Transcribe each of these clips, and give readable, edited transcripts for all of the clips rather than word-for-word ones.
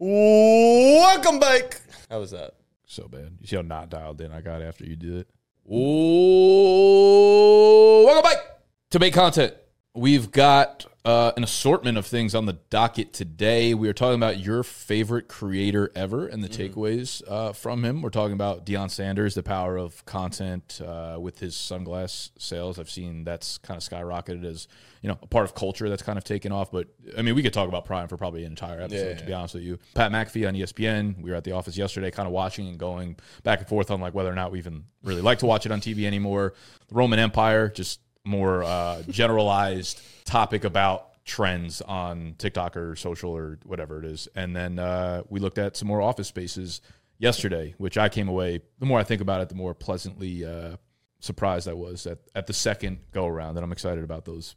Welcome back. How was that? So bad. You still not dialed in. I got it after you did it. Ooh, welcome back to Make Content. We've got an assortment of things on the docket today. We are talking about your favorite creator ever and the takeaways from him. We're talking about Deion Sanders, the power of content with his sunglass sales. I've seen that's kind of skyrocketed as, you know, a part of culture that's kind of taken off. But, I mean, we could talk about Prime for probably an entire episode, to be honest with you. Pat McAfee on ESPN. We were at the office yesterday kind of watching and going back and forth on, like, whether or not we even really like to watch it on TV anymore. The Roman Empire, just more generalized topic about trends on TikTok or social or whatever it is. And then we looked at some more Office Spaces yesterday, which I came away, the more I think about it, the more pleasantly surprised I was at the second go-around. And I'm excited about those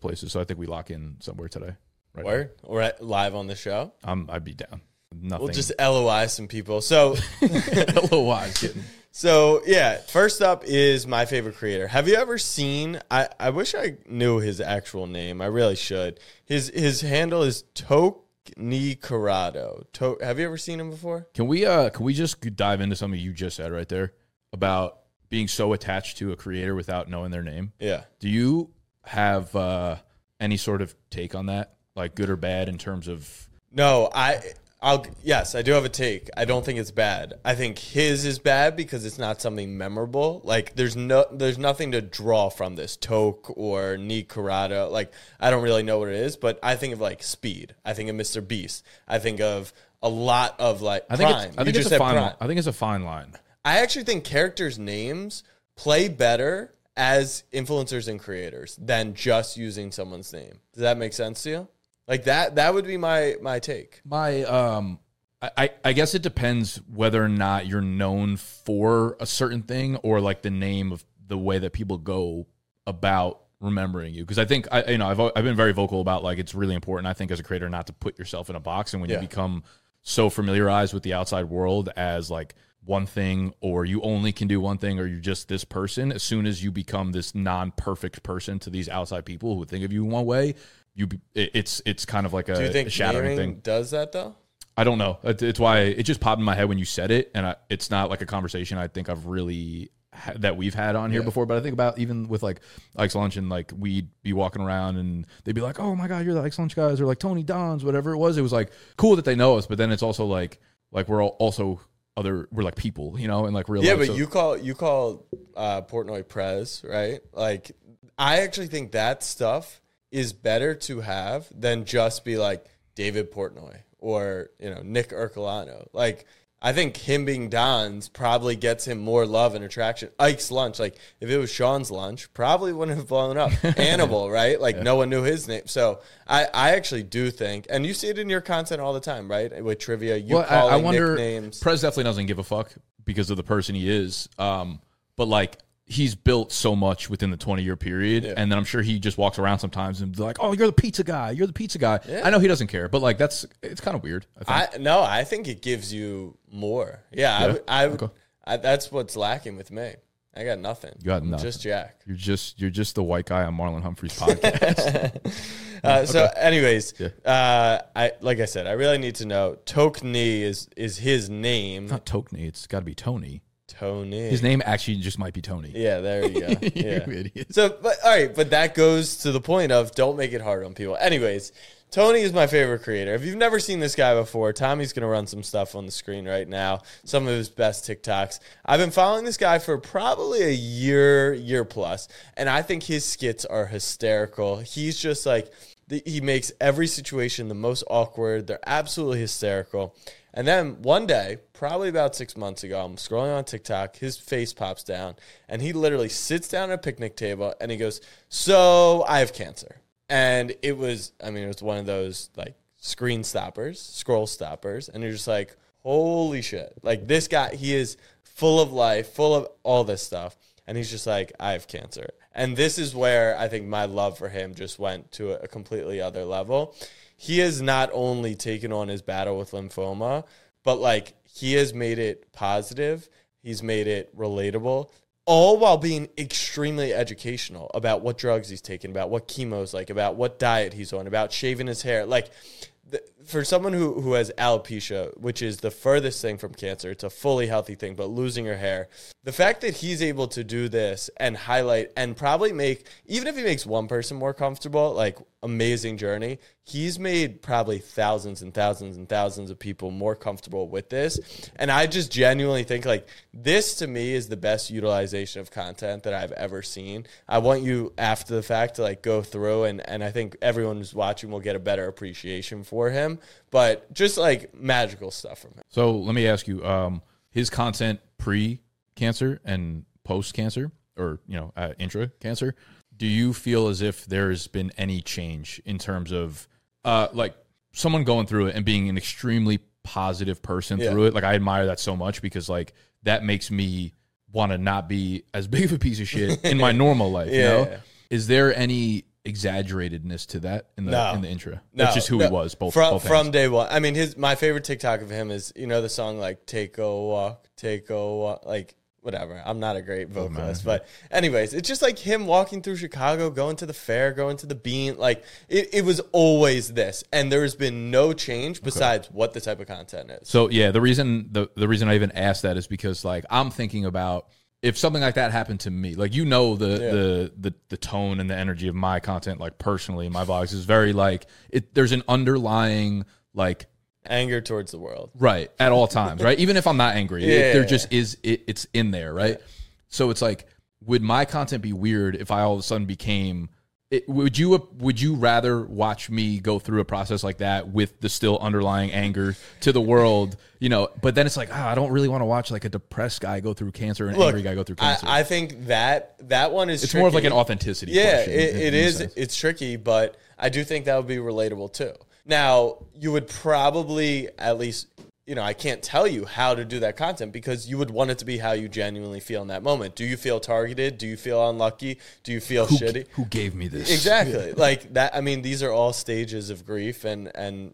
places. So I think we lock in somewhere today. Right? Where? Or at live on the show? I'd be down. Nothing. We'll just LOI some people. So LOI's kidding. So, yeah, first up is my favorite creator. Have you ever seen, I wish I knew his actual name. I really should. His handle is Tony Corrado. Have you ever seen him before? Can we just dive into something you just said right there about being so attached to a creator without knowing their name? Yeah. Do you have any sort of take on that, like good or bad in terms of? No, yes, I do have a take. I don't think it's bad. I think his is bad because it's not something memorable. Like, there's nothing to draw from this. Toke or Nick Ercolano. Like, I don't really know what it is, but I think of, like, speed. I think of Mr. Beast. I think of a lot of, like, Prime. I think it's a fine line. I actually think characters' names play better as influencers and creators than just using someone's name. Does that make sense to you? Like, that would be my take. I guess it depends whether or not you're known for a certain thing or, like, the name of the way that people go about remembering you. Because I think, I've been very vocal about, like, it's really important, I think, as a creator not to put yourself in a box. And when you become so familiarized with the outside world as, like, one thing, or you only can do one thing, or you're just this person, as soon as you become this non-perfect person to these outside people who think of you one way, it's kind of like a, do you think a shattering thing. Does that though? I don't know. It's why it just popped in my head when you said it, and it's not like a conversation I think I've really that we've had on here before. But I think about even with like Ike's Lunch, and like we'd be walking around and they'd be like, "Oh my God, you're the Ike's Lunch guys," or like Tony Don's, whatever it was. It was like cool that they know us, but then it's also like we're all also other, we're like people, you know, and like real life. But so, you call Portnoy Prez, right? Like I actually think that stuff is better to have than just be like David Portnoy or, you know, Nick Ercolano. Like, I think him being Don's probably gets him more love and attraction. Ike's Lunch, like, if it was Sean's Lunch, probably wouldn't have blown up. Animal, right? Like, no one knew his name. So, I actually do think, and you see it in your content all the time, right? With trivia, I wonder, nicknames. Prez definitely doesn't give a fuck because of the person he is. But, like, he's built so much within the 20-year period, and then I'm sure he just walks around sometimes and be like, "Oh, you're the pizza guy. You're the pizza guy." Yeah. I know he doesn't care, but like it's kind of weird. I think it gives you more. Yeah, that's what's lacking with me. I got nothing. You got nothing. Just Jack. You're just the white guy on Marlon Humphrey's podcast. So, anyways, like I said, I really need to know. Tokney is his name? Not Tokney. It's got to be Tony. Tony. His name actually just might be Tony. Yeah, there you go. Yeah. You idiot. So, but that goes to the point of don't make it hard on people. Anyways, Tony is my favorite creator. If you've never seen this guy before, Tommy's going to run some stuff on the screen right now. Some of his best TikToks. I've been following this guy for probably a year plus, and I think his skits are hysterical. He's just like, he makes every situation the most awkward. They're absolutely hysterical. And then one day, probably about 6 months ago, I'm scrolling on TikTok. His face pops down, and he literally sits down at a picnic table, and he goes, "So I have cancer." And it was one of those, like, scroll stoppers. And you're just like, holy shit. Like, this guy, he is full of life, full of all this stuff. And he's just like, "I have cancer." And this is where I think my love for him just went to a completely other level. He has not only taken on his battle with lymphoma, but, like, he has made it positive. He's made it relatable, all while being extremely educational about what drugs he's taking, about what chemo's like, about what diet he's on, about shaving his hair. Like, for someone who has alopecia, which is the furthest thing from cancer, it's a fully healthy thing, but losing your hair, the fact that he's able to do this and highlight and probably make, even if he makes one person more comfortable, like amazing journey, he's made probably thousands and thousands and thousands of people more comfortable with this. And I just genuinely think like this to me is the best utilization of content that I've ever seen. I want you after the fact to like go through and I think everyone who's watching will get a better appreciation for him, but just like magical stuff from him. So let me ask you, his content pre-cancer and post-cancer or, you know, intra-cancer, do you feel as if there's been any change in terms of like someone going through it and being an extremely positive person through it? Like I admire that so much because like that makes me want to not be as big of a piece of shit in my normal life. You know, is there any exaggeratedness to that in the in the intro? That's just who he was both from day one. I mean, my favorite TikTok of him is, you know, the song like take a walk, like. Whatever, I'm not a great vocalist, but anyways, it's just like him walking through Chicago, going to the fair, going to the Bean, like it was always this, and there has been no change besides what the type of content is. So yeah, the reason I even asked that is because like I'm thinking about if something like that happened to me, like you know the tone and the energy of my content, like personally, my vlogs is very like there's an underlying like anger towards the world, right, at all times, right? Even if I'm not angry, just is it's in there, right? So it's like, would my content be weird if I all of a sudden became? Would you rather watch me go through a process like that with the still underlying anger to the world, you know? But then it's like, I don't really want to watch like a depressed guy go through cancer and an angry guy go through cancer. I think that one is it's tricky. More of like an authenticity. Yeah, question, it is. Sense. It's tricky, but I do think that would be relatable too. Now, you would probably at least, you know, I can't tell you how to do that content because you would want it to be how you genuinely feel in that moment. Do you feel targeted? Do you feel unlucky? Do you feel shitty? Who gave me this? Exactly. Yeah. Like that. I mean, these are all stages of grief and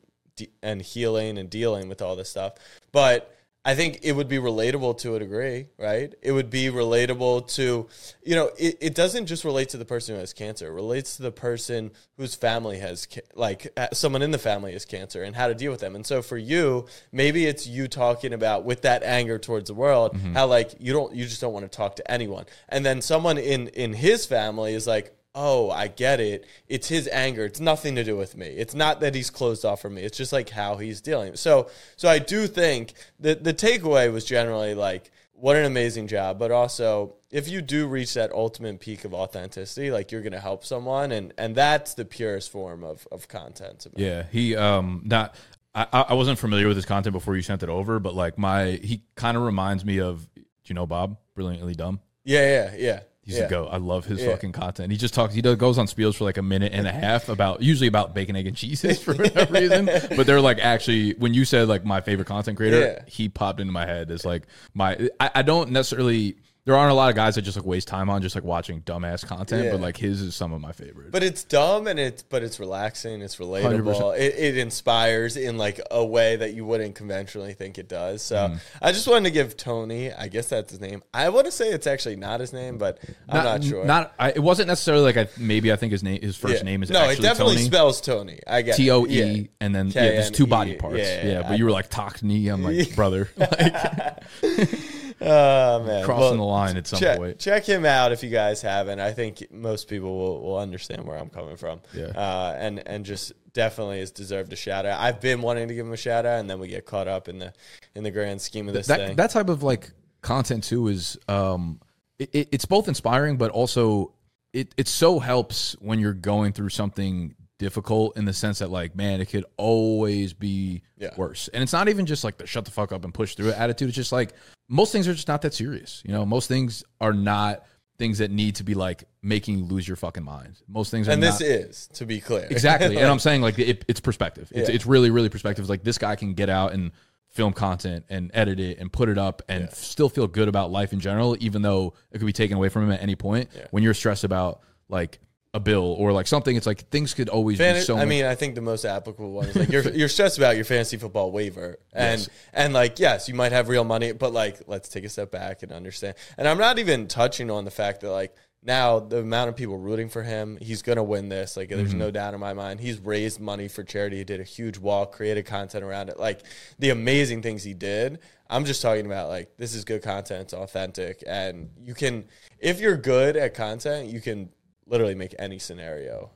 healing and dealing with all this stuff. But I think it would be relatable to a degree, right? It would be relatable to, you know, it doesn't just relate to the person who has cancer. It relates to the person whose family has, like, someone in the family has cancer and how to deal with them. And so for you, maybe it's you talking about with that anger towards the world, how, like, you just don't want to talk to anyone. And then someone in his family is like, oh, I get it. It's his anger. It's nothing to do with me. It's not that he's closed off from me. It's just like how he's dealing. So I do think that the takeaway was generally like, what an amazing job. But also, if you do reach that ultimate peak of authenticity, like you're going to help someone. And that's the purest form of content. Yeah. He, I wasn't familiar with his content before you sent it over, but like he kind of reminds me of, do you know Bob? Brilliantly Dumb. Yeah. He's a go. I love his fucking content. He just talks. He goes on spiels for like a minute and a half usually about bacon, egg, and cheeses for whatever reason. But they're like actually when you said like my favorite content creator, he popped into my head as like my. I don't necessarily. There aren't a lot of guys that just like waste time on just like watching dumbass content, but like his is some of my favorite. But it's dumb and it's relaxing. It's relatable. It inspires in like a way that you wouldn't conventionally think it does. So I just wanted to give Tony, I guess that's his name. I want to say it's actually not his name, but I'm not sure. It wasn't necessarily like I think his first name is actually Tony. No, it definitely spells Tony. I guess T-O-E and then there's two body parts. Yeah, but you were like Tokni. I'm like brother. Oh man, crossing the line at some point. Check him out if you guys haven't. I think most people will understand where I'm coming from. Yeah, and just definitely is deserved a shout out. I've been wanting to give him a shout out, and then we get caught up in the grand scheme of this thing. That type of like content too is it's both inspiring, but also it so helps when you're going through something difficult in the sense that like, man, it could always be worse. And it's not even just like the shut the fuck up and push through it attitude. It's just like most things are just not that serious. You know, most things are not things that need to be like making you lose your fucking mind. Most things are and not. This is, to be clear. Exactly. Like, and I'm saying like it's perspective. It's really, really perspective. It's like this guy can get out and film content and edit it and put it up and still feel good about life in general, even though it could be taken away from him at any point. Yeah. When you're stressed about like a bill or like something, it's like things could always be so much. I mean, I think the most applicable one is like you're stressed about your fantasy football waiver and like, yes, you might have real money, but like, let's take a step back and understand. And I'm not even touching on the fact that like, Now, the amount of people rooting for him, he's going to win this. Like, there's no doubt in my mind. He's raised money for charity. He did a huge walk, created content around it. Like, the amazing things he did. I'm just talking about, like, this is good content. It's authentic. And you can, if you're good at content, you can literally make any scenario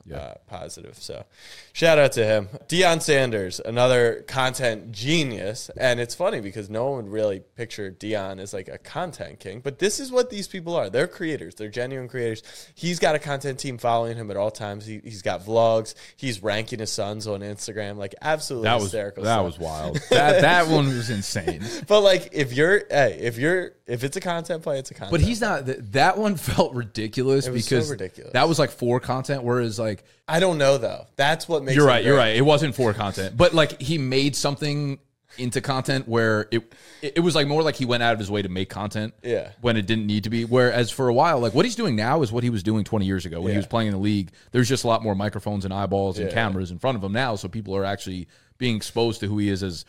positive. So, shout out to him. Deion Sanders, another content genius. And it's funny because no one would really picture Deion as like a content king. But this is what these people are. They're creators. They're genuine creators. He's got a content team following him at all times. He's got vlogs. He's ranking his sons on Instagram. Like, absolutely hysterical stuff. That was wild. That one was insane. But, like, if it's a content play, it's a content play. But he's not. That one felt ridiculous. It was because so ridiculous. That was like for content, whereas like I don't know though. That's what makes you're right. It wasn't for content, but like he made something into content where it was like more like he went out of his way to make content, when it didn't need to be. Whereas for a while, like what he's doing now is what he was doing 20 years ago when he was playing in the league. There's just a lot more microphones and eyeballs and cameras in front of him now, so people are actually being exposed to who he is as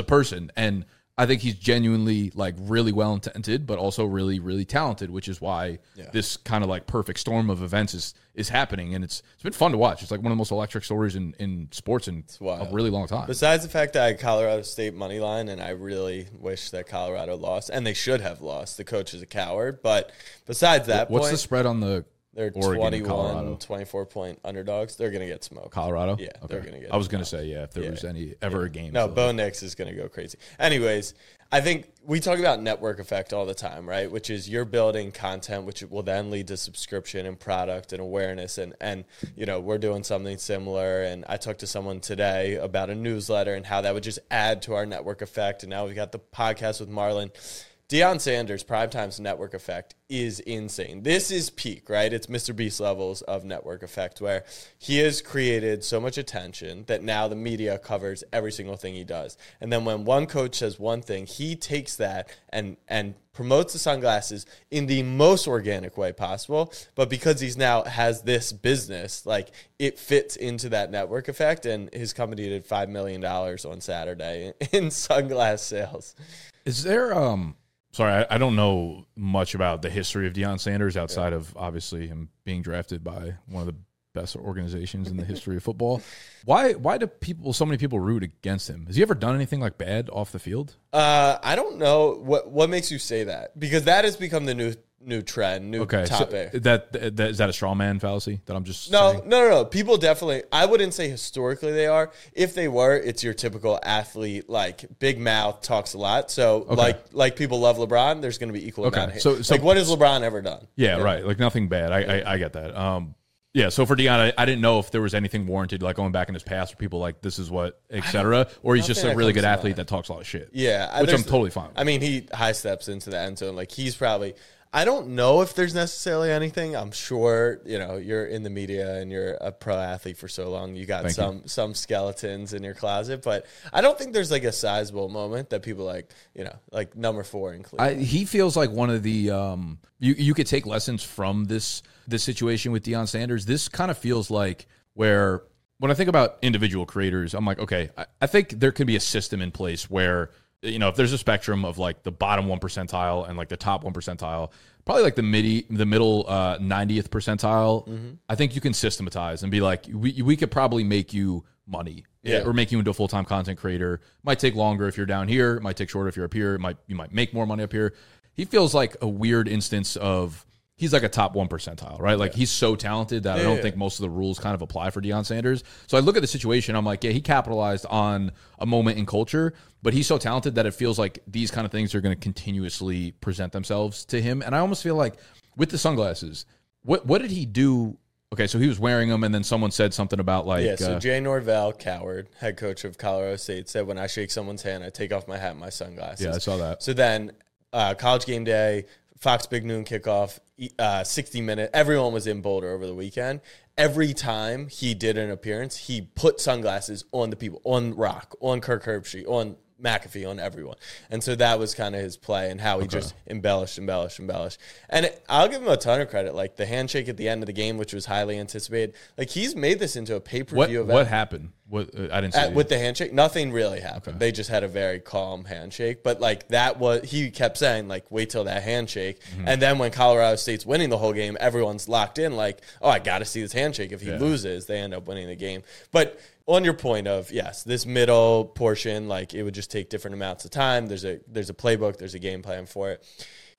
a person. And I think he's genuinely like really well intended, but also really, really talented, which is why this kind of like perfect storm of events is happening. And it's been fun to watch. It's like one of the most electric stories in sports in a really long time. Besides the fact that I had Colorado State money line, and I really wish that Colorado lost, and they should have lost. The coach is a coward. But besides that, what's the spread on the? They're Oregon, 21, Colorado. 24-point underdogs. They're going to get smoked. Colorado? Yeah, okay. They're going to get smoked. I was going to say, if there was any a game. No, Bo Nix is going to go crazy. Anyways, I think we talk about network effect all the time, right, which is you're building content, which will then lead to subscription and product and awareness. And you know, we're doing something similar. And I talked to someone today about a newsletter and how that would just add to our network effect. And now we've got the podcast with Marlon. Deion Sanders' primetime's network effect is insane. This is peak, right? It's Mr. Beast levels of network effect where he has created so much attention that now the media covers every single thing he does. And then when one coach says one thing, he takes that and promotes the sunglasses in the most organic way possible. But because he's now has this business, like it fits into that network effect. And his company did $5 million on Saturday in sunglass sales. Is there Sorry, I don't know much about the history of Deion Sanders outside of, obviously, him being drafted by one of the best organizations in the history of football. Why do so many people root against him? Has he ever done anything, like, bad off the field? I don't know. What makes you say that? Because that has become the new trend, topic. So that is that a straw man fallacy that I'm just saying? No. People definitely, I wouldn't say historically they are. If they were, it's your typical athlete, like big mouth, talks a lot. So like people love LeBron, there's going to be equal amount of hate. So like what has LeBron ever done? Yeah, you know? Right. Like nothing bad. I get that. So for Deion, I didn't know if there was anything warranted, like going back in his past, where people like this is what, et cetera, or he's just a really good athlete that talks a lot of shit. Yeah, which I'm totally fine with. I mean, he high steps into the end zone, like he's probably. I don't know if there's necessarily anything. I'm sure, you know, you're in the media and you're a pro athlete for so long. You got some skeletons in your closet, but I don't think there's like a sizable moment that people like, you know, like number 4 in Cleveland. He feels like one of the you could take lessons from this situation with Deion Sanders. This kind of feels like where when I think about individual creators, I'm like, okay, I think there could be a system in place where, you know, if there's a spectrum of like the bottom 1 percentile and like the top 1 percentile, probably like the middle 90th percentile, I think you can systematize and be like, we could probably make you money or make you into a full-time content creator. Might take longer if you're down here. It might take shorter if you're up here. You might make more money up here. He feels like a weird instance of he's like a top 1 percentile, right? Like he's so talented that I don't think most of the rules kind of apply for Deion Sanders. So I look at the situation, I'm like, yeah, he capitalized on a moment in culture, but he's so talented that it feels like these kind of things are going to continuously present themselves to him. And I almost feel like with the sunglasses, what did he do? Okay, so he was wearing them, and then someone said something about like... Yeah, so Jay Norvell, coward, head coach of Colorado State, said, when I shake someone's hand, I take off my hat and my sunglasses. Yeah, I saw that. So then College Game Day... Fox Big Noon kickoff, 60 minutes. Everyone was in Boulder over the weekend. Every time he did an appearance, he put sunglasses on the people, on Rock, on Kirk Herbstreit, on McAfee, on everyone. And so that was kind of his play and how he just embellished. And I'll give him a ton of credit. Like the handshake at the end of the game, which was highly anticipated. Like he's made this into a pay-per-view event. What happened? What I didn't see with the handshake, nothing really happened. Okay. They just had a very calm handshake. But like that was, he kept saying like, wait till that handshake. Mm-hmm. And then when Colorado State's winning the whole game, everyone's locked in. Like, oh, I got to see this handshake. If he loses, they end up winning the game. But on your point of yes, this middle portion, like it would just take different amounts of time. There's a playbook. There's a game plan for it.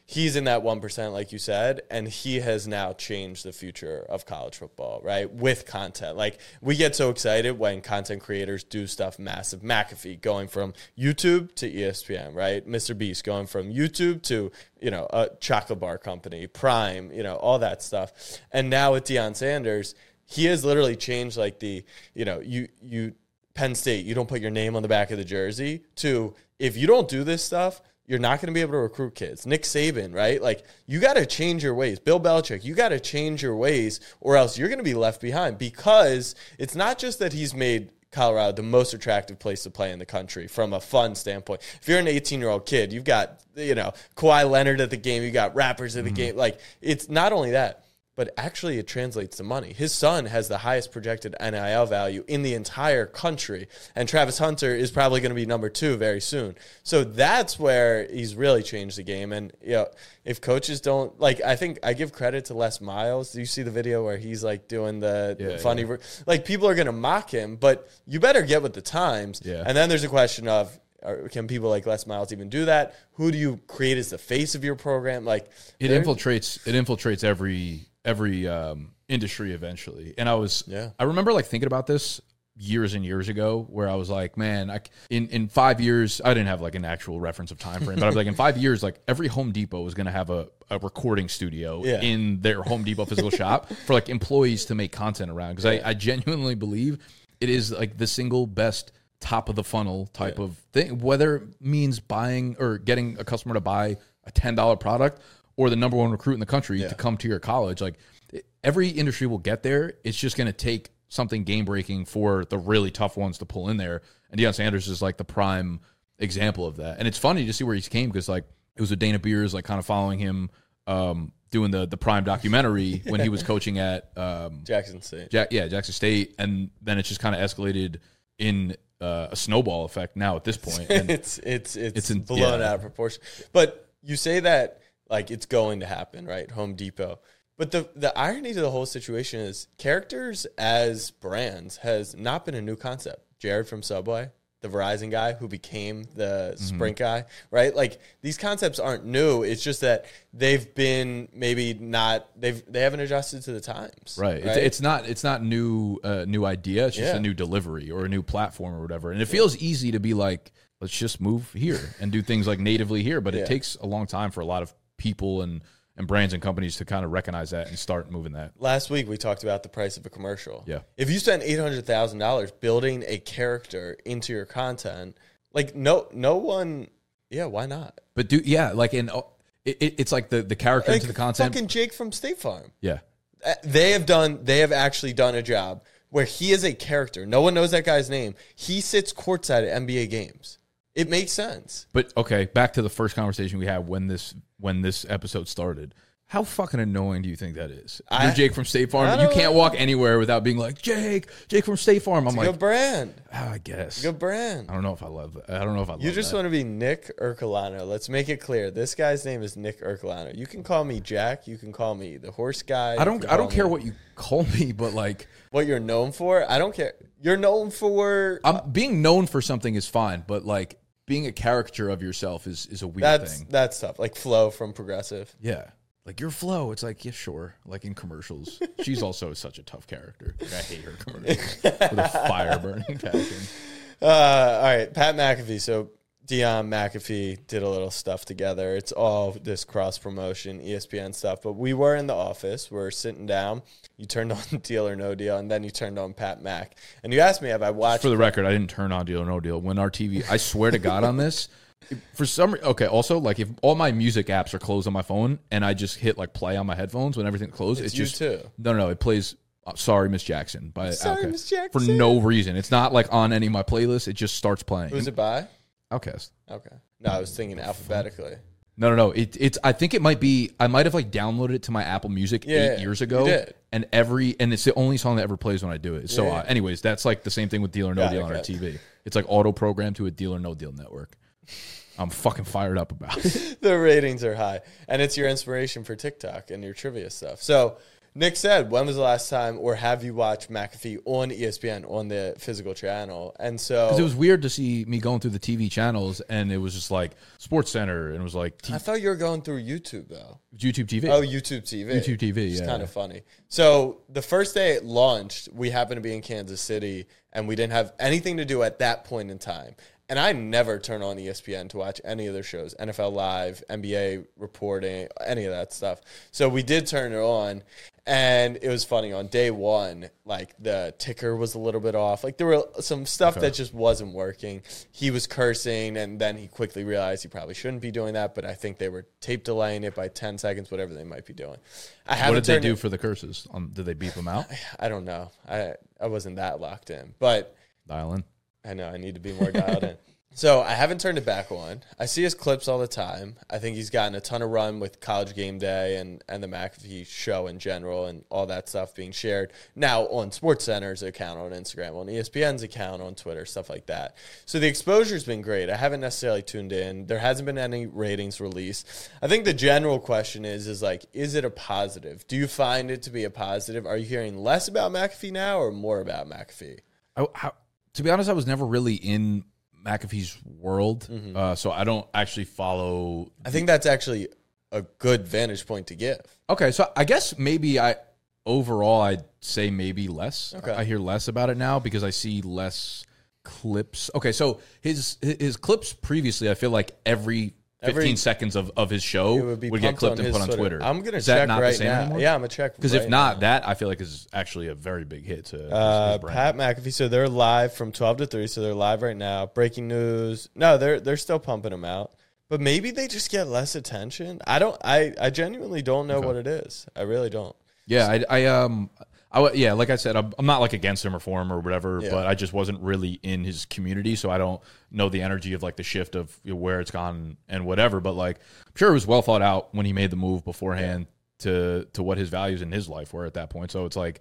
He's in that 1%, like you said, and he has now changed the future of college football, right, with content. Like, we get so excited when content creators do stuff massive. McAfee going from YouTube to ESPN, right? Mr. Beast going from YouTube to, you know, a chocolate bar company, Prime, you know, all that stuff. And now with Deion Sanders, he has literally changed, like, the, you know, you Penn State, you don't put your name on the back of the jersey, to if you don't do this stuff, you're not going to be able to recruit kids. Nick Saban, right? Like, you got to change your ways. Bill Belichick, you got to change your ways or else you're going to be left behind, because it's not just that he's made Colorado the most attractive place to play in the country from a fun standpoint. If you're an 18-year-old kid, you've got, you know, Kawhi Leonard at the game, you got rappers at the game. Like, it's not only that, but actually it translates to money. His son has the highest projected NIL value in the entire country, and Travis Hunter is probably going to be number 2 very soon. So that's where he's really changed the game. And, you know, if coaches don't, like, I think I give credit to Les Miles. Do you see the video where he's, like, doing the funny work? Like, people are going to mock him, but you better get with the times. Yeah. And then there's a question of, can people like Les Miles even do that? Who do you create as the face of your program? Like, it infiltrates every industry eventually. And I remember, like, thinking about this years and years ago, where I was like, man, in 5 years, I didn't have like an actual reference of time frame, but I was like, in 5 years, like every Home Depot is going to have a recording studio in their Home Depot physical shop for like employees to make content around. Cause I genuinely believe it is like the single best top of the funnel type of thing, whether it means buying or getting a customer to buy a $10 product, or the number 1 recruit in the country to come to your college. Like, every industry will get there. It's just going to take something game-breaking for the really tough ones to pull in there. And Deion Sanders is, like, the prime example of that. And it's funny to see where he came, because, like, it was with Dana Beers, like, kind of following him doing the Prime documentary when he was coaching at Jackson State. Jackson State. And then it just kind of escalated in a snowball effect now at this point. And it's blown out of proportion. But you say that, like, it's going to happen, right? Home Depot. But the irony to the whole situation is characters as brands has not been a new concept. Jared from Subway, the Verizon guy who became the Sprint guy, right? Like, these concepts aren't new. It's just that they've been maybe not they haven't adjusted to the times. Right. It's not new idea. It's just a new delivery or a new platform or whatever. And it feels easy to be like, let's just move here and do things like natively here. But it takes a long time for a lot of people and brands and companies to kind of recognize that and start moving that. Last week, we talked about the price of a commercial. Yeah. If you spend $800,000 building a character into your content, like, no one, why not? But it's like the character, like, into the content. Fucking Jake from State Farm. Yeah. They have actually done a job where he is a character. No one knows that guy's name. He sits courtside at NBA games. It makes sense. But, okay, back to the first conversation we had when this episode started. How fucking annoying do you think that is? You're Jake from State Farm. You can't walk anywhere without being like, Jake from State Farm. I'm like, good brand. I guess. Good brand. I don't know if I love that. You just want to be Nick Ercolano. Let's make it clear. This guy's name is Nick Ercolano. You can call me Jack. You can call me the horse guy. I don't care what you call me, but, like, what you're known for, I don't care. You're known for... being known for something is fine, but, like, being a caricature of yourself is a weird thing. That's tough. Like Flo from Progressive. Yeah. Like, your Flo, it's like, yeah, sure. Like, in commercials. She's also such a tough character. Like, I hate her commercials with a fire-burning passion. All right, Pat McAfee. So, Deion McAfee did a little stuff together. It's all this cross-promotion, ESPN stuff. But we were in the office. We're sitting down. You turned on Deal or No Deal, and then you turned on Pat Mac. And you asked me, have I watched... For the record, I didn't turn on Deal or No Deal. When our TV... I swear to God on this... For some reason, okay, also, like, if all my music apps are closed on my phone and I just hit, like, play on my headphones when everything's closed, it's just... Too. No, it plays Sorry, Miss Jackson. By Sorry, okay, Miss Jackson. For no reason. It's not, like, on any of my playlists. It just starts playing. Who's it by? Outcast. Okay. No, I was thinking alphabetically. No. It's. I think it might be. I might have downloaded it to my Apple Music 8 years ago. And it's the only song that ever plays when I do it. So, anyways, that's the same thing with Deal or No Deal on our TV. It's auto programmed to a Deal or No Deal network. I'm fucking fired up about it. The ratings are high, and it's your inspiration for TikTok and your trivia stuff. So, Nick said, when was the last time, or have you watched McAfee on ESPN on the physical channel? And so, because it was weird to see me going through the TV channels, and it was just Sports Center, and it was I thought you were going through YouTube though. YouTube TV. Oh, YouTube TV. YouTube TV. It's kind of funny. So the first day it launched, we happened to be in Kansas City, and we didn't have anything to do at that point in time. And I never turn on ESPN to watch any of their shows, NFL Live, NBA reporting, any of that stuff. So we did turn it on, and it was funny. On day one, the ticker was a little bit off. There were some stuff that just wasn't working. He was cursing, and then he quickly realized he probably shouldn't be doing that, but I think they were tape delaying it by 10 seconds, whatever they might be doing. What did they do for the curses? Did they beep them out? I don't know. I wasn't that locked in. But dial in. I know, I need to be more dialed in. So I haven't turned it back on. I see his clips all the time. I think he's gotten a ton of run with College Game Day and the McAfee show in general and all that stuff being shared. Now on SportsCenter's account, on Instagram, on ESPN's account, on Twitter, stuff like that. So the exposure's been great. I haven't necessarily tuned in. There hasn't been any ratings released. I think the general question is is it a positive? Do you find it to be a positive? Are you hearing less about McAfee now or more about McAfee? To be honest, I was never really in McAfee's world, so I don't actually follow. I think that's actually a good vantage point to give. Okay, so I guess maybe I'd say maybe less. Okay. I hear less about it now because I see less clips. Okay, so his clips previously, I feel every 15 seconds of his show would get clipped and put on Twitter. I'm going to check right now. Anymore? Yeah, I'm going to check. Because that, I feel is actually a very big hit to his brand. Pat McAfee, so they're live from 12 to 3, so they're live right now. Breaking news. No, they're still pumping them out. But maybe they just get less attention. I genuinely don't know what it is. I really don't. Yeah, so, like I said, I'm not against him or for him or whatever, but I just wasn't really in his community, so I don't know the energy of the shift of where it's gone and whatever. But I'm sure it was well thought out when he made the move beforehand to what his values in his life were at that point. So it's I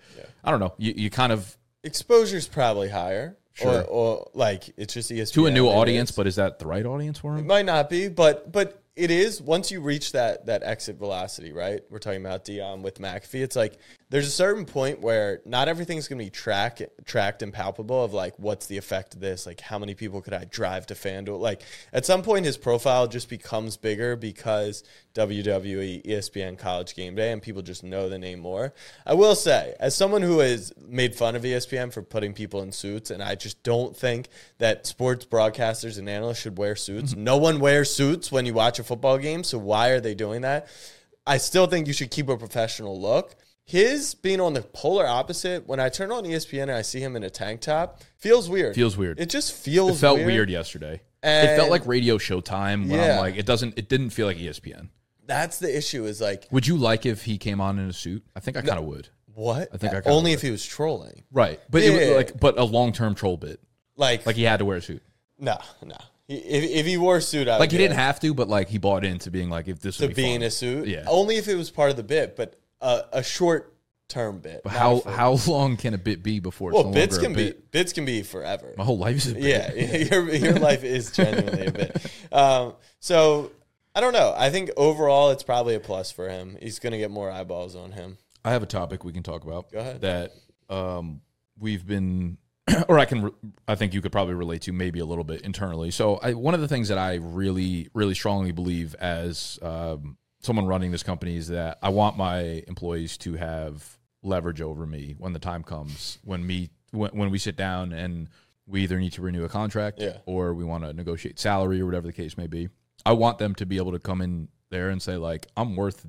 don't know. You kind of exposure's probably higher. Sure. Or it's just ESPN. To a new audience, but is that the right audience for him? It might not be, but it is once you reach that exit velocity, right? We're talking about Deion with McAfee. It's there's a certain point where not everything's going to be tracked and palpable of what's the effect of this? How many people could I drive to FanDuel? At some point his profile just becomes bigger because WWE, ESPN, College Game Day, and people just know the name more. I will say, as someone who has made fun of ESPN for putting people in suits, and I just don't think that sports broadcasters and analysts should wear suits. No one wears suits when you watch a football game, so why are they doing that? I still think you should keep a professional look. His being on the polar opposite, when I turn on ESPN and I see him in a tank top, feels weird. It just feels weird. It felt weird yesterday. And it felt like radio show time when I'm it didn't feel like ESPN. That's the issue is. Would you if he came on in a suit? I think I kind of would. What? I think I kinda Only would. If he was trolling. Right. But it was but a long-term troll bit. Like he had to wear a suit. No. If he wore a suit, I would he didn't have to, but he bought into being if this would be in a suit? Yeah. Only if it was part of the bit, but a short-term bit. But how long can a bit be before it's bits can be forever. My whole life is a bit. Yeah, your life is genuinely a bit. So, I don't know. I think overall it's probably a plus for him. He's going to get more eyeballs on him. I have a topic we can talk about. Go ahead. That we've been... or I think you could probably relate to maybe a little bit internally. So one of the things that I really, really strongly believe as someone running this company is that I want my employees to have leverage over me when the time comes, when we sit down and we either need to renew a contract or we want to negotiate salary or whatever the case may be. I want them to be able to come in there and say I'm worth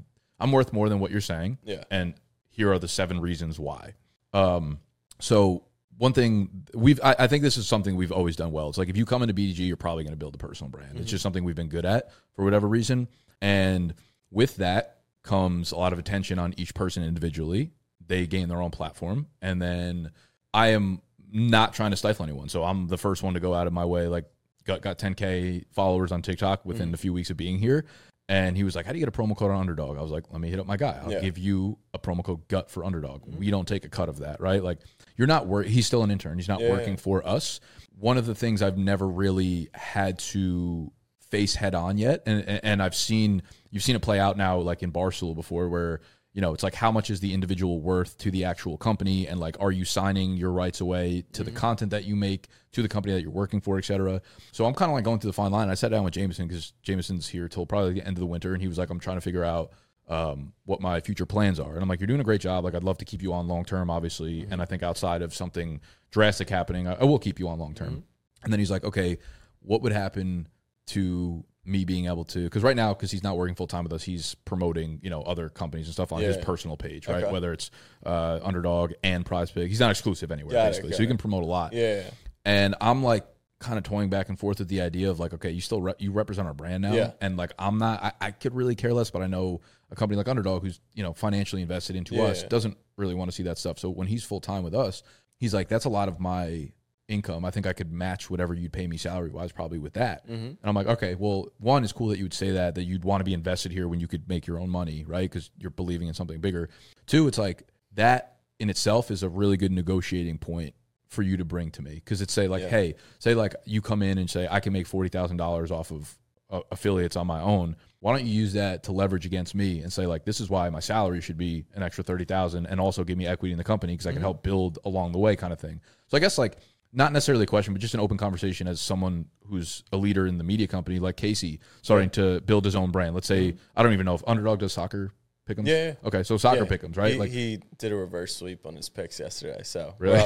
more than what you're saying. Yeah. And here are the 7 reasons why. So one thing I think this is something we've always done well. It's if you come into BDG, you're probably going to build a personal brand. Mm-hmm. It's just something we've been good at for whatever reason. And with that comes a lot of attention on each person individually. They gain their own platform. And then I am not trying to stifle anyone. So I'm the first one to go out of my way, got 10K followers on TikTok within a few weeks of being here. And he was like, how do you get a promo code on Underdog? I was like, let me hit up my guy. I'll give you a promo code GUT for Underdog. Mm-hmm. We don't take a cut of that, right? Like, you're not he's still an intern. He's not working for us. One of the things I've never really had to face head on yet, and I've seen, you've seen it play out now, like in Barstool before, where, you know, it's like, how much is the individual worth to the actual company? And like, are you signing your rights away to the content that you make, to the company that you're working for, et cetera? So I'm kind of like going through the fine line. I sat down with Jameson because Jameson's here till probably the end of the winter. And he was like, I'm trying to figure out what my future plans are. And I'm like, you're doing a great job. Like, I'd love to keep you on long-term, obviously. Mm-hmm. And I think outside of something drastic happening, I will keep you on long-term. Mm-hmm. And then he's like, okay, what would happen to me being able to, because he's not working full time with us, he's promoting, you know, other companies and stuff on his personal page, right? Okay. Whether it's Underdog and PrizePick, he's not exclusive anywhere, basically, so he can promote a lot. Yeah, and I'm like kind of toying back and forth with the idea of like, okay, you still you represent our brand now, and like I'm not, I could really care less, but I know a company like Underdog, who's, you know, financially invested into us, doesn't really want to see that stuff. So when he's full time with us, he's like, that's a lot of my income. I think I could match whatever you'd pay me salary wise probably with that. Mm-hmm. And I'm like, okay, well, one, it's cool that you would say that you'd want to be invested here when you could make your own money, right? Because you're believing in something bigger. Two, it's like that in itself is a really good negotiating point for you to bring to me, because it's hey, say like you come in and say I can make $40,000 off of affiliates on my own. Why don't you use that to leverage against me and say like, this is why my salary should be an extra $30,000, and also give me equity in the company because I can help build along the way, kind of thing. So I guess like, not necessarily a question, but just an open conversation as someone who's a leader in the media company, like Casey, starting to build his own brand. Let's say, I don't even know if Underdog does soccer pick'ems. Yeah. Okay, so soccer pick'ems, right? He did a reverse sweep on his picks yesterday, so. Really?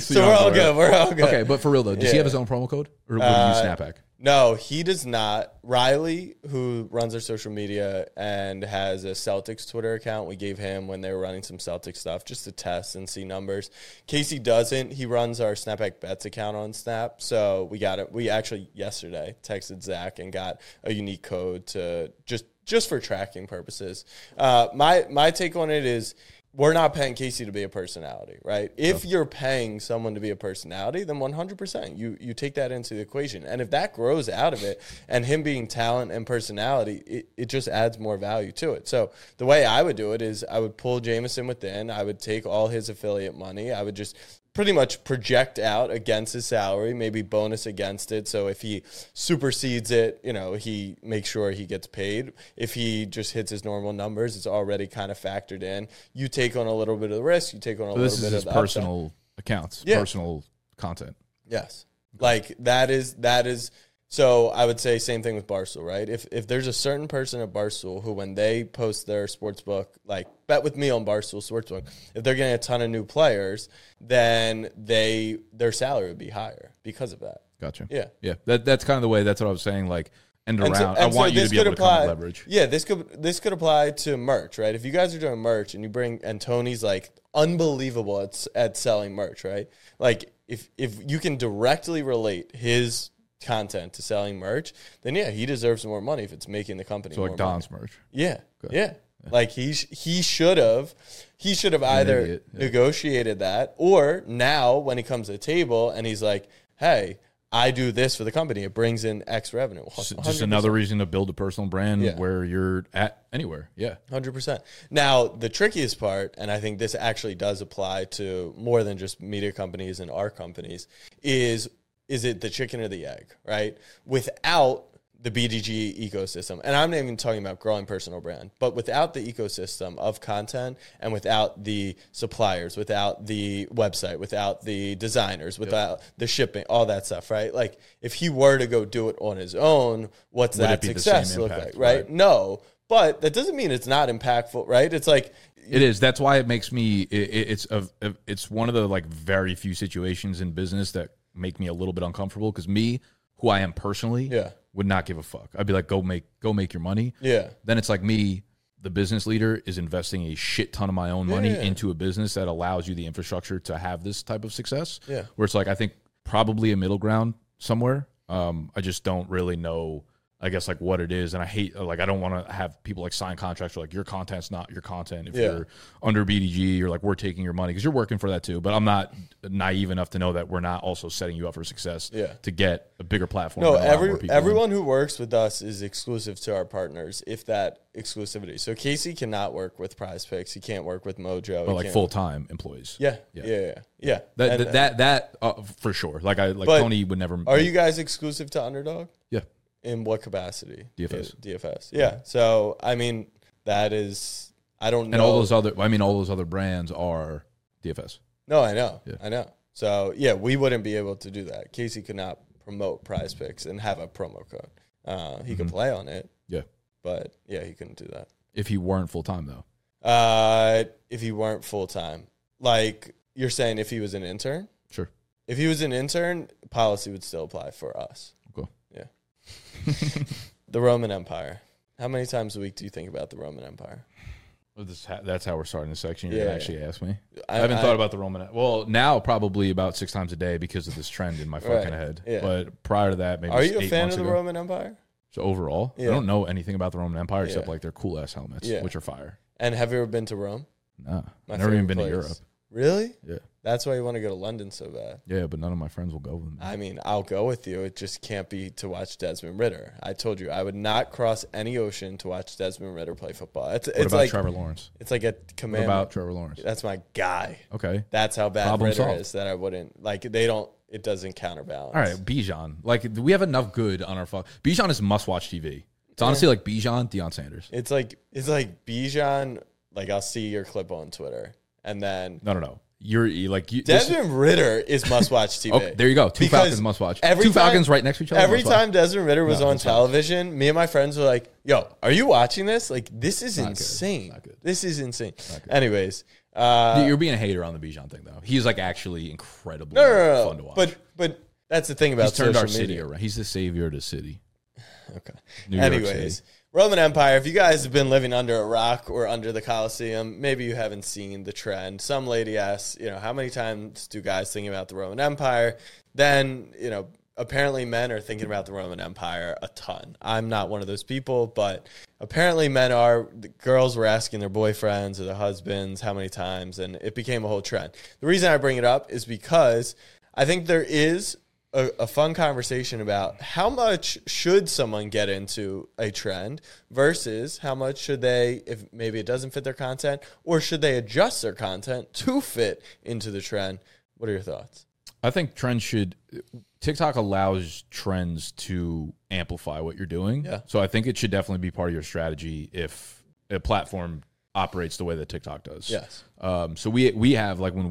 so we're all good. We're all good. Okay, but for real, though, does he have his own promo code? Or would you snap back? No, he does not. Riley, who runs our social media and has a Celtics Twitter account, we gave him when they were running some Celtics stuff just to test and see numbers. Casey doesn't. He runs our Snapback Bets account on Snap. So we got it. We actually yesterday texted Zach and got a unique code to just for tracking purposes. My take on it is, we're not paying Casey to be a personality, right? If you're paying someone to be a personality, then 100% you take that into the equation. And if that grows out of it, and him being talent and personality, it just adds more value to it. So the way I would do it is I would pull Jameson within. I would take all his affiliate money. I would just pretty much project out against his salary, maybe bonus against it. So if he supersedes it, you know, he makes sure he gets paid. If he just hits his normal numbers, it's already kind of factored in. You take on a little bit of the risk. You take on a little bit of the personal upside. Accounts, personal content. Yes. Like that is. So I would say same thing with Barstool, right? If there's a certain person at Barstool who, when they post their sportsbook, like bet with me on Barstool Sportsbook, if they're getting a ton of new players, then their salary would be higher because of that. Gotcha. Yeah. That's kind of the way. That's what I was saying. Like end around. I want you to be able to come and leverage. Yeah, this could apply to merch, right? If you guys are doing merch and you bring, and Tony's like unbelievable at selling merch, right? Like if you can directly relate his content to selling merch, then he deserves more money if it's making the company so more like Don's money. Merch. Yeah. Okay. Yeah. Like he should have either negotiated that, or now when he comes to the table and he's like, hey, I do this for the company, it brings in X revenue. So just another reason to build a personal brand where you're at anywhere. Yeah. 100%. Now, the trickiest part, and I think this actually does apply to more than just media companies and our companies, is it the chicken or the egg, right? Without the BDG ecosystem, and I'm not even talking about growing personal brand, but without the ecosystem of content and without the suppliers, without the website, without the designers, without the shipping, all that stuff, right? Like if he were to go do it on his own, what's that success look like, right? No, but that doesn't mean it's not impactful, right? It's like, it is. That's why it makes me, it's one of the like very few situations in business that make me a little bit uncomfortable, because me, who I am personally, would not give a fuck. I'd be like, go make your money. Yeah. Then it's like me, the business leader, is investing a shit ton of my own money into a business that allows you the infrastructure to have this type of success. Yeah. Where it's like, I think probably a middle ground somewhere. I just don't really know I guess, like, what it is. And I hate, like, I don't want to have people, like, sign contracts where, like, your content's not your content. If you're under BDG or, like, we're taking your money, because you're working for that too. But I'm not naive enough to know that we're not also setting you up for success to get a bigger platform. No, everyone who works with us is exclusive to our partners, if that exclusivity. So Casey cannot work with PrizePicks. He can't work with Mojo. But, like, full-time employees. Yeah. That for sure. Like, Tony would never. Are you guys exclusive to Underdog? Yeah. In what capacity? DFS. Yeah. So, I mean, that is, I don't know. And all those other brands are DFS. No, I know. Yeah. I know. So, yeah, we wouldn't be able to do that. Casey could not promote PrizePicks and have a promo code. He could play on it. Yeah. But, yeah, he couldn't do that. If he weren't full-time, though. If he weren't full-time. Like, you're saying if he was an intern? Sure. If he was an intern, policy would still apply for us. The Roman Empire. How many times a week do you think about the Roman Empire? Well, that's how we're starting the section. You're going to actually ask me. I haven't thought about the Roman Empire. Well, now probably about 6 times a day because of this trend in my fucking head. Yeah. But prior to that, maybe 8 months ago. Are you a fan of the Roman Empire? So overall, I don't know anything about the Roman Empire except like their cool-ass helmets, which are fire. And have you ever been to Rome? No. I've never even been to Europe. Really? Yeah. That's why you want to go to London so bad. Yeah, but none of my friends will go with me. I mean, I'll go with you. It just can't be to watch Desmond Ridder. I told you, I would not cross any ocean to watch Desmond Ridder play football. What about, like, Trevor Lawrence? It's like a command. What about Trevor Lawrence? That's my guy. Okay. That's how bad Ridder is that I wouldn't. Like, they don't. It doesn't counterbalance. All right, Bijan. Like, we have enough good on our – Bijan is must-watch TV. It's honestly like Bijan, Deion Sanders. It's like Bijan, like, I'll see your clip on Twitter, and then – No. Desmond Ridder is must-watch TV. Okay, there you go. Two Falcons must-watch. Two Falcons right next to each other. Every time Desmond Ridder was on television, me and my friends were like, yo, are you watching this? Like, this is insane. This is insane. Anyways. You're being a hater on the Bijan thing, though. He's, like, actually incredibly fun to watch. But that's the thing about social media. He's turned our city around. He's the savior of the city. Okay. Anyways. Roman Empire, if you guys have been living under a rock or under the Coliseum, maybe you haven't seen the trend. Some lady asks, how many times do guys think about the Roman Empire? Then, apparently men are thinking about the Roman Empire a ton. I'm not one of those people, but apparently men are. The girls were asking their boyfriends or their husbands how many times, and it became a whole trend. The reason I bring it up is because I think there is a fun conversation about how much should someone get into a trend versus how much should they, if maybe it doesn't fit their content, or should they adjust their content to fit into the trend? What are your thoughts? I think TikTok allows trends to amplify what you're doing. Yeah. So I think it should definitely be part of your strategy if a platform operates the way that TikTok does. Yes. So we have, like, when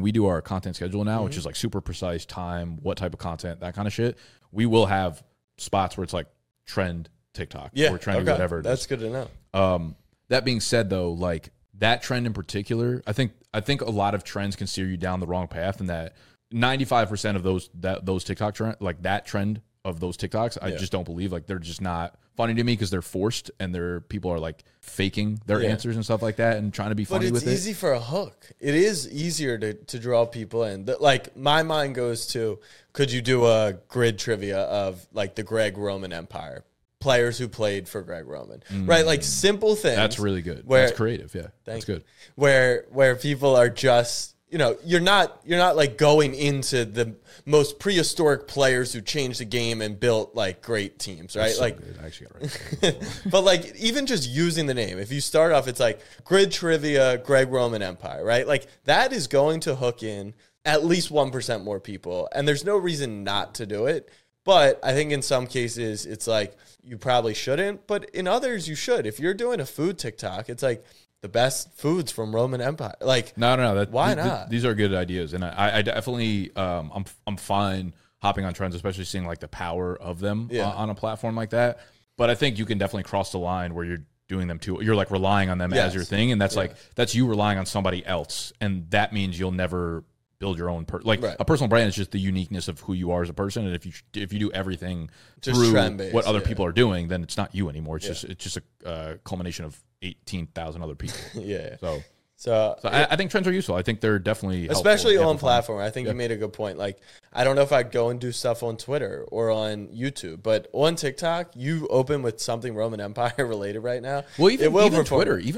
we do our content schedule now, which is like super precise time, what type of content, that kind of shit. We will have spots where it's like trend TikTok or trend whatever. That's good to know. That being said, though, like that trend in particular, I think a lot of trends can steer you down the wrong path, and that 95% of those TikTok trend, like that trend of those TikToks, I just don't believe. Like, they're just not funny to me because they're forced, and people are like faking their answers and stuff like that and trying to be funny with it. But it's easy for a hook. It is easier to draw people in. Like, my mind goes to, could you do a grid trivia of, like, the Greg Roman Empire? Players who played for Greg Roman, right? Like, simple things. That's really good. That's creative, that's good. Where people are just... you're not like going into the most prehistoric players who changed the game and built like great teams, right? That's like, so good. I actually got right. But like, even just using the name, if you start off, it's like grid trivia, Greg Roman Empire, right? Like, that is going to hook in at least 1% more people, and there's no reason not to do it. But I think in some cases it's like you probably shouldn't, but in others you should. If you're doing a food TikTok, it's like the best foods from Roman Empire. Like, no. Why not? These are good ideas, and I definitely, I'm fine hopping on trends, especially seeing like the power of them on a platform like that. But I think you can definitely cross the line where you're doing them too. You're like relying on them as your thing, and that's like that's you relying on somebody else, and that means you'll never build your own a personal brand is just the uniqueness of who you are as a person. And if you do everything just through what other people are doing, then it's not you anymore. It's just a culmination of 18,000 other people. So So I think trends are useful. I think they're definitely especially helpful, on platform. I think you made a good point. Like, I don't know if I'd go and do stuff on Twitter or on YouTube, but on TikTok, you open with something Roman Empire related right now. Well, even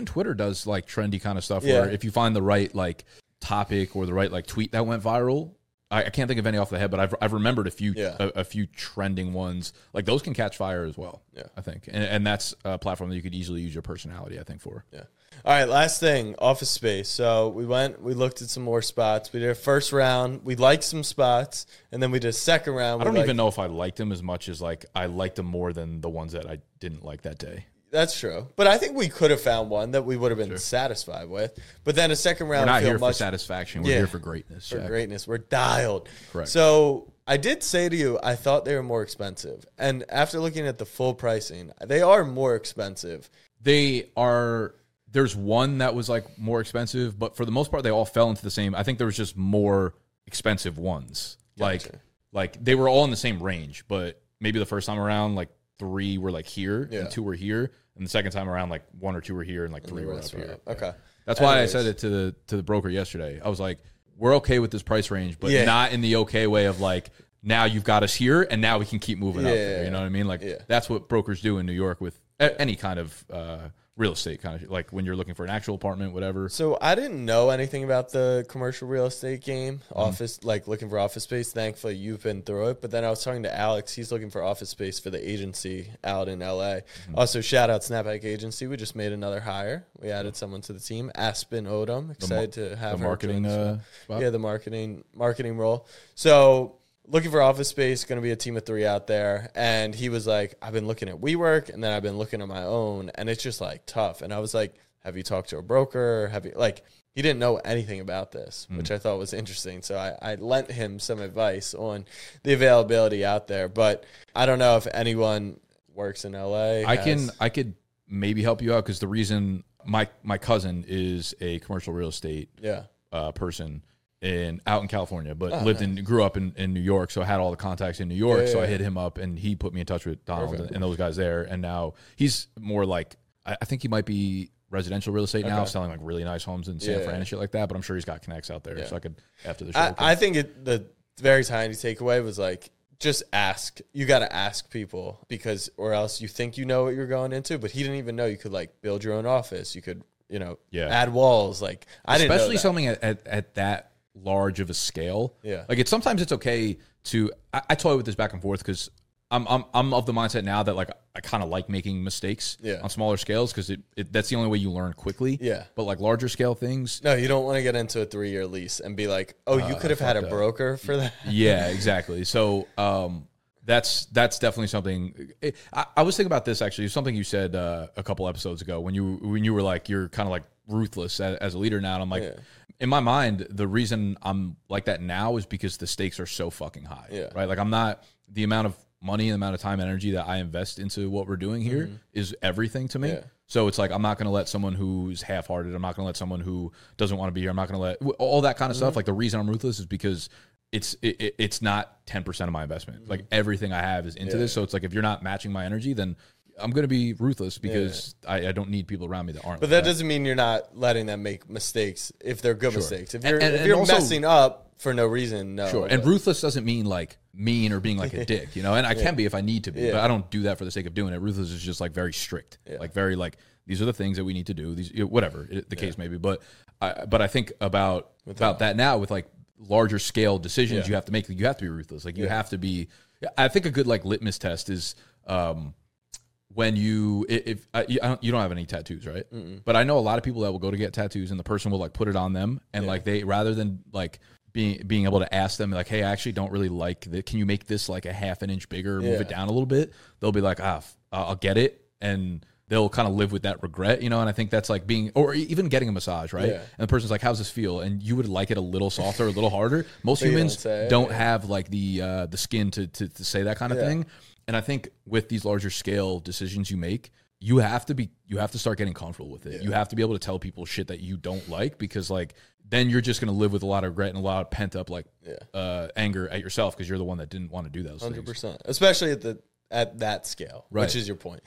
Twitter does like trendy kind of stuff. Yeah. Where if you find the right like topic or the right like tweet that went viral, I can't think of any off the head, but I've remembered a few a few trending ones. Like those can catch fire as well. Yeah, I think, and that's a platform that you could easily use your personality. I think for All right, last thing, office space. So we looked at some more spots. We did a first round. We liked some spots, and then we did a second round. I don't even know if I liked them as much as, like, I liked them more than the ones that I didn't like that day. That's true. But I think we could have found one that we would have been satisfied with. But then a second round. We're not here for satisfaction. We're here for greatness. For greatness. We're dialed. Correct. So I did say to you, I thought they were more expensive. And after looking at the full pricing, they are more expensive. They are... There's one that was, like, more expensive, but for the most part, they all fell into the same. I think there was just more expensive ones. Gotcha. Like they were all in the same range, but maybe the first time around, like, 3 were, like, here, and 2 were here. And the second time around, like, 1 or 2 were here, and, like, 3 were up here. Okay. That's why I said it to the broker yesterday. I was like, we're okay with this price range, but not in the okay way of, like, now you've got us here, and now we can keep moving up there. You know what I mean? Like, that's what brokers do in New York with any kind of real estate, kind of like when you're looking for an actual apartment, whatever. So I didn't know anything about the commercial real estate game, office, like looking for office space. Thankfully, you've been through it. But then I was talking to Alex. He's looking for office space for the agency out in L.A. Also, shout out Snapback Agency. We just made another hire. We added someone to the team, Aspen Odom. Excited to have the her marketing. The marketing role. So. Looking for office space, going to be a team of 3 out there. And he was like, I've been looking at WeWork, and then I've been looking at my own, and it's just, like, tough. And I was like, have you talked to a broker? Have you, like, he didn't know anything about this, which I thought was interesting. So I lent him some advice on the availability out there. But I don't know if anyone works in LA. I could maybe help you out, because the reason my cousin is a commercial real estate person. Out in California, but grew up in New York, so I had all the contacts in New York. So I hit him up, and he put me in touch with Donald and those guys there. And now he's more like, I think he might be residential real estate now, selling like really nice homes in San Fran and shit like that. But I'm sure he's got connects out there. So I could, after the show, I think the very tiny takeaway was, like, just ask. You got to ask people, because, or else you think you know what you're going into. But he didn't even know you could, like, build your own office. You could, add walls. Like, I didn't know that. Especially something at that large of a scale. Like, it's sometimes it's okay to I toy with this back and forth, because I'm of the mindset now that, like, I kind of like making mistakes on smaller scales, because it that's the only way you learn quickly. But, like, larger scale things, no, you don't want to get into a 3-year lease and be like, oh, you could have had a broker for that. Exactly. So that's definitely something. I was thinking about this, actually. Something you said a couple episodes ago when you were like, you're kind of like ruthless as a leader now, and I'm like, in my mind, the reason I'm like that now is because the stakes are so fucking high, right? Like, I'm not, the amount of money and the amount of time and energy that I invest into what we're doing here is everything to me. So it's like, I'm not going to let someone who's half-hearted, I'm not going to let someone who doesn't want to be here, I'm not going to let all that kind of stuff. Like, the reason I'm ruthless is because it's not 10% of my investment. Like, everything I have is into this. So it's like, if you're not matching my energy, then I'm going to be ruthless, because I don't need people around me that aren't. But like that doesn't mean you're not letting them make mistakes if they're good mistakes. If you're, if you're also messing up for no reason, no. And ruthless doesn't mean, like, mean or being like a dick, you know? And I can be if I need to be, but I don't do that for the sake of doing it. Ruthless is just, like, very strict. Like, very, like, these are the things that we need to do. These, whatever the case may be. But I think about that now with, like, larger scale decisions you have to make. You have to be ruthless. Like, you have to be, I think a good, like, litmus test is, when you, you don't have any tattoos, right? Mm-mm. But I know a lot of people that will go to get tattoos, and the person will, like, put it on them, and like, they, rather than, like, being able to ask them, like, hey, I actually don't really like that. Can you make this, like, a half an inch bigger, move it down a little bit? They'll be like, I'll get it, and they'll kind of live with that regret, you know? And I think that's, like, being, or even getting a massage, right? And the person's like, how's this feel? And you would like it a little softer, a little harder. Most humans don't have, like, the skin to say that kind of thing. And I think with these larger scale decisions you make, you have to start getting comfortable with it. You have to be able to tell people shit that you don't like, because, like, then you're just going to live with a lot of regret and a lot of pent up, like, anger at yourself, because you're the one that didn't want to do those 100%. Things. 100%, especially at that scale, right, which is your point.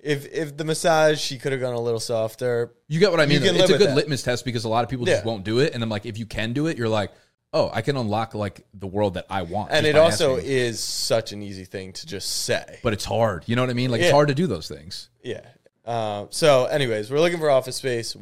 If the massage, she could have gone a little softer. You get what I mean? It's a good litmus test because a lot of people just won't do it. And I'm like, if you can do it, you're like, oh, I can unlock like the world that I want. And it also is such an easy thing to just say. But it's hard. You know what I mean? Like it's hard to do those things. Yeah. So anyways, we're looking for office space.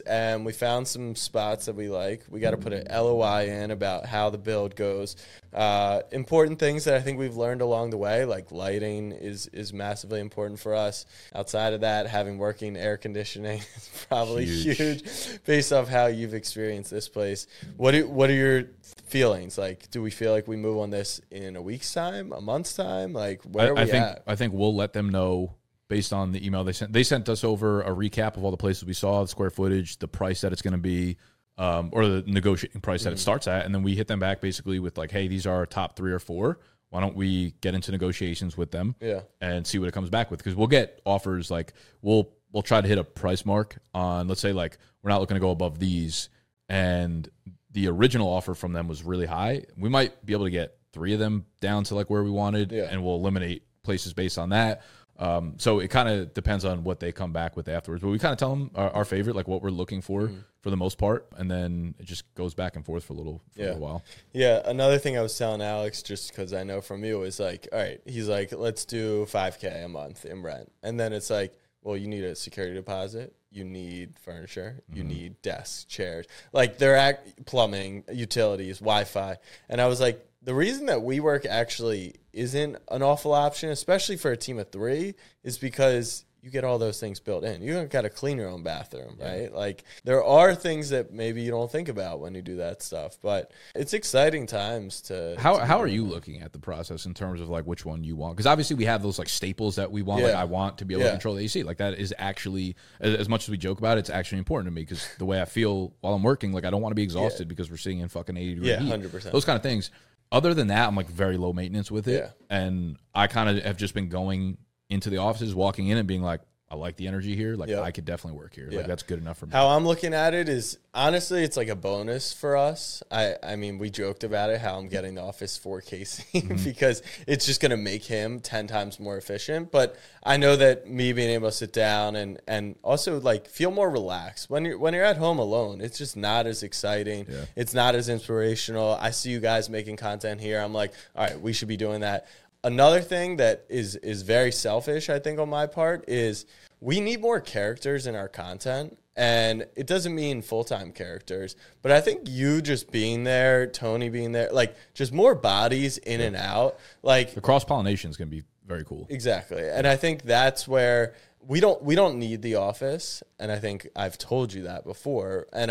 And we found some spots that we like. We got to put an LOI in about how the build goes. Important things that I think we've learned along the way, like lighting is massively important for us. Outside of that, having working air conditioning is probably huge based off how you've experienced this place. What are your feelings? Like, do we feel like we move on this in a week's time, a month's time? Like, where are we at? I think we'll let them know. Based on the email they sent us over a recap of all the places we saw, the square footage, the price that it's going to be, or the negotiating price that it starts at. And then we hit them back basically with like, hey, these are our top 3 or 4. Why don't we get into negotiations with them and see what it comes back with? Because we'll get offers like we'll try to hit a price mark on, let's say, like, we're not looking to go above these. And the original offer from them was really high. We might be able to get 3 of them down to like where we wanted, and we'll eliminate places based on that. So it kind of depends on what they come back with afterwards. But we kind of tell them our favorite, like what we're looking for the most part. And then it just goes back and forth for a little while. Yeah. Another thing I was telling Alex, just because I know from you, is like, all right, he's like, let's do $5,000 a month in rent. And then it's like, well, you need a security deposit. You need furniture. You need desks, chairs, like they're plumbing, utilities, Wi-Fi. And I was like, the reason that WeWork actually isn't an awful option, especially for a team of 3, is because you get all those things built in. You don't got to clean your own bathroom, right? Like, there are things that maybe you don't think about when you do that stuff, but it's exciting times to... How are you looking at the process in terms of, like, which one you want? Because obviously we have those, like, staples that we want. Like, I want to be able to control the AC. Like, that is actually, as much as we joke about it, it's actually important to me because the way I feel while I'm working, like, I don't want to be exhausted because we're sitting in fucking 80-degree heat. 100%. Those kind of things. Other than that, I'm, like, very low maintenance with it. Yeah. And I kind of have just been going into the offices, walking in and being like, I like the energy here. Like, I could definitely work here. Like, that's good enough for me. How I'm looking at it is, honestly, it's like a bonus for us. I mean, we joked about it, how I'm getting the office for Casey because it's just going to make him 10 times more efficient. But I know that me being able to sit down and also, like, feel more relaxed. When you're at home alone, it's just not as exciting. Yeah. It's not as inspirational. I see you guys making content here. I'm like, all right, we should be doing that. Another thing that is very selfish, I think, on my part, is we need more characters in our content. And it doesn't mean full-time characters, but I think you just being there, Tony being there, like, just more bodies in and out. Like, the cross-pollination is going to be very cool. Exactly. And I think that's where we don't need the office. And I think I've told you that before, and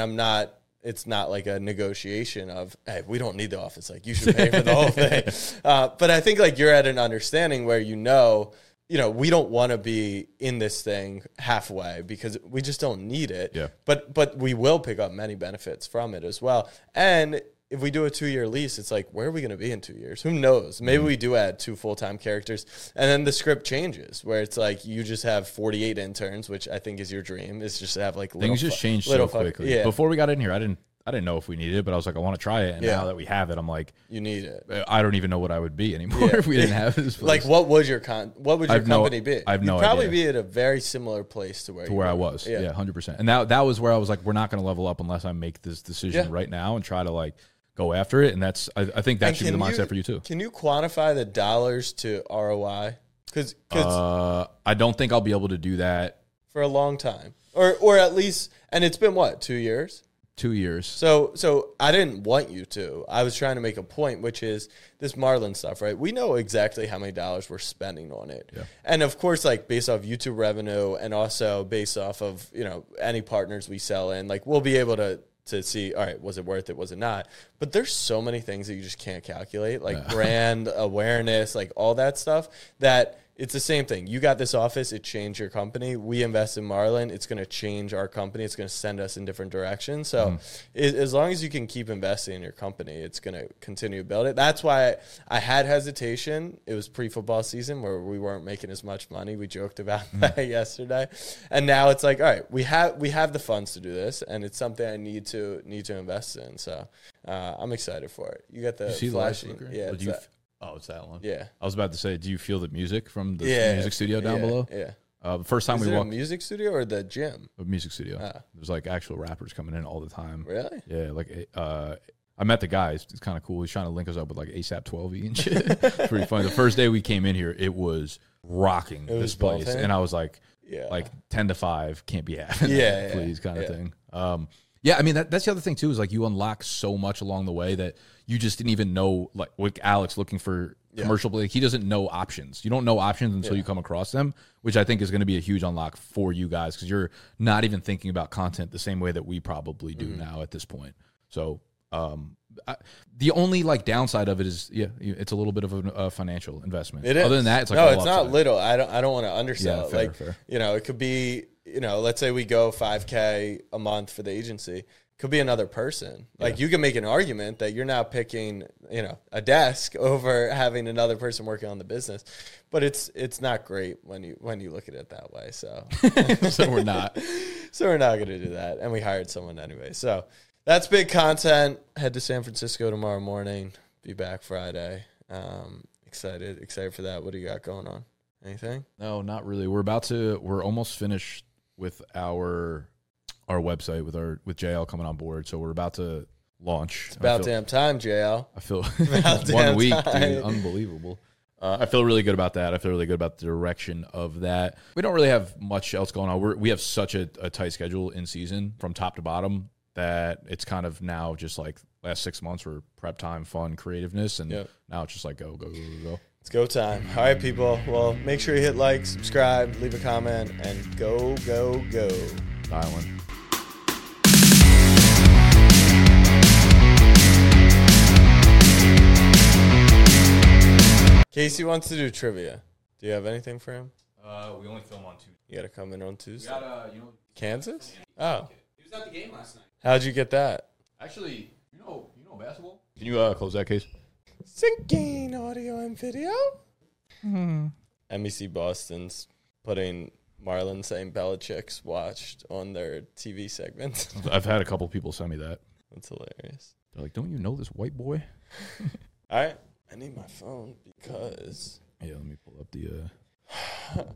it's not like a negotiation of, hey, we don't need the office. Like, you should pay for the whole thing. But I think, like, you're at an understanding where, you know, we don't want to be in this thing halfway because we just don't need it. Yeah. But we will pick up many benefits from it as well. And if we do a 2-year lease, it's like, where are we going to be in 2 years? Who knows? Maybe we do add 2 full-time characters. And then the script changes where it's like, you just have 48 interns, which I think is your dream, is just to have, like, little... Things just change so quickly. Yeah. Before we got in here, I didn't know if we needed it, but I was like, I want to try it. And now that we have it, I'm like, you need it. I don't even know what I would be anymore if we didn't have this place. Like, what would your company be? I have no idea. You'd probably be at a very similar place to where I was. Yeah, 100%. And that was where I was like, we're not going to level up unless I make this decision right now and try to, like, go after it. And that's, I think that should be the mindset for you too. Can you quantify the dollars to ROI? Because I don't think I'll be able to do that for a long time, or at least, and it's been what, 2 years? 2 years. So I didn't want you to. I was trying to make a point, which is this Marlin stuff, right? We know exactly how many dollars we're spending on it. Yeah. And of course, like, based off YouTube revenue and also based off of, you know, any partners we sell in, like, we'll be able to see, all right, was it worth it? Was it not? But there's so many things that you just can't calculate, like brand awareness, like all that stuff, that it's the same thing. You got this office, it changed your company. We invest in Marlin, it's going to change our company. It's going to send us in different directions. So as long as you can keep investing in your company, it's going to continue to build it. That's why I had hesitation. It was pre-football season where we weren't making as much money. We joked about that yesterday. And now it's like, all right, we have the funds to do this, and it's something I need to invest in. So I'm excited for it. You got the flashy. Yeah. Oh, it's that long. Yeah. I was about to say, do you feel the music from the music studio down below? Yeah. The first time we walked. The music studio or the gym? The music studio. Ah. There's like actual rappers coming in all the time. Really? Yeah. Like, I met the guy. It's kind of cool. He's trying to link us up with like ASAP 12E and shit. It's pretty funny. The first day we came in here, it was rocking this place. And I was like, like 10 to 5 can't be happening. Yeah. Please, kind of thing. Yeah, I mean, that's the other thing, too, is like you unlock so much along the way that you just didn't even know, like with Alex looking for commercial, like, he doesn't know options. You don't know options until you come across them, which I think is going to be a huge unlock for you guys because you're not even thinking about content the same way that we probably do now at this point. So, the only like downside of it is it's a little bit of a financial investment. It is. Other than that, it's like it's not little. I don't want to undersell it. Fair. You know, it could be, you know, let's say we go $5K a month for the agency. Could be another person. Like you can make an argument that you're now picking, you know, a desk over having another person working on the business, but it's not great when you look at it that way. So, so we're not going to do that, and we hired someone anyway. So that's big content. Head to San Francisco tomorrow morning. Be back Friday. Excited for that. What do you got going on? Anything? No, not really. We're almost finished with our website with JL coming on board. So we're about to launch. It's about damn time, JL. I feel one week, dude, unbelievable. I feel really good about that. I feel really good about the direction of that. We don't really have much else going on. We have such a tight schedule in season from top to bottom that it's kind of now just like last 6 months were prep time, fun, creativeness, and now it's just like go. It's go time. All right, people. Well, make sure you hit like, subscribe, leave a comment, and go. Island. Casey wants to do trivia. Do you have anything for him? We only film on Tuesday. You got to come in on Tuesday? We got, Kansas? Oh. He was at the game last night. How'd you get that? Actually, you know basketball? Can you close that, Casey? Syncing audio and video. MEC Boston's putting Marlon St. Belichick's watched on their TV segment. I've had a couple people send me that. That's hilarious. They're like, don't you know this white boy? All right. I need my phone because... Yeah, let me pull up the...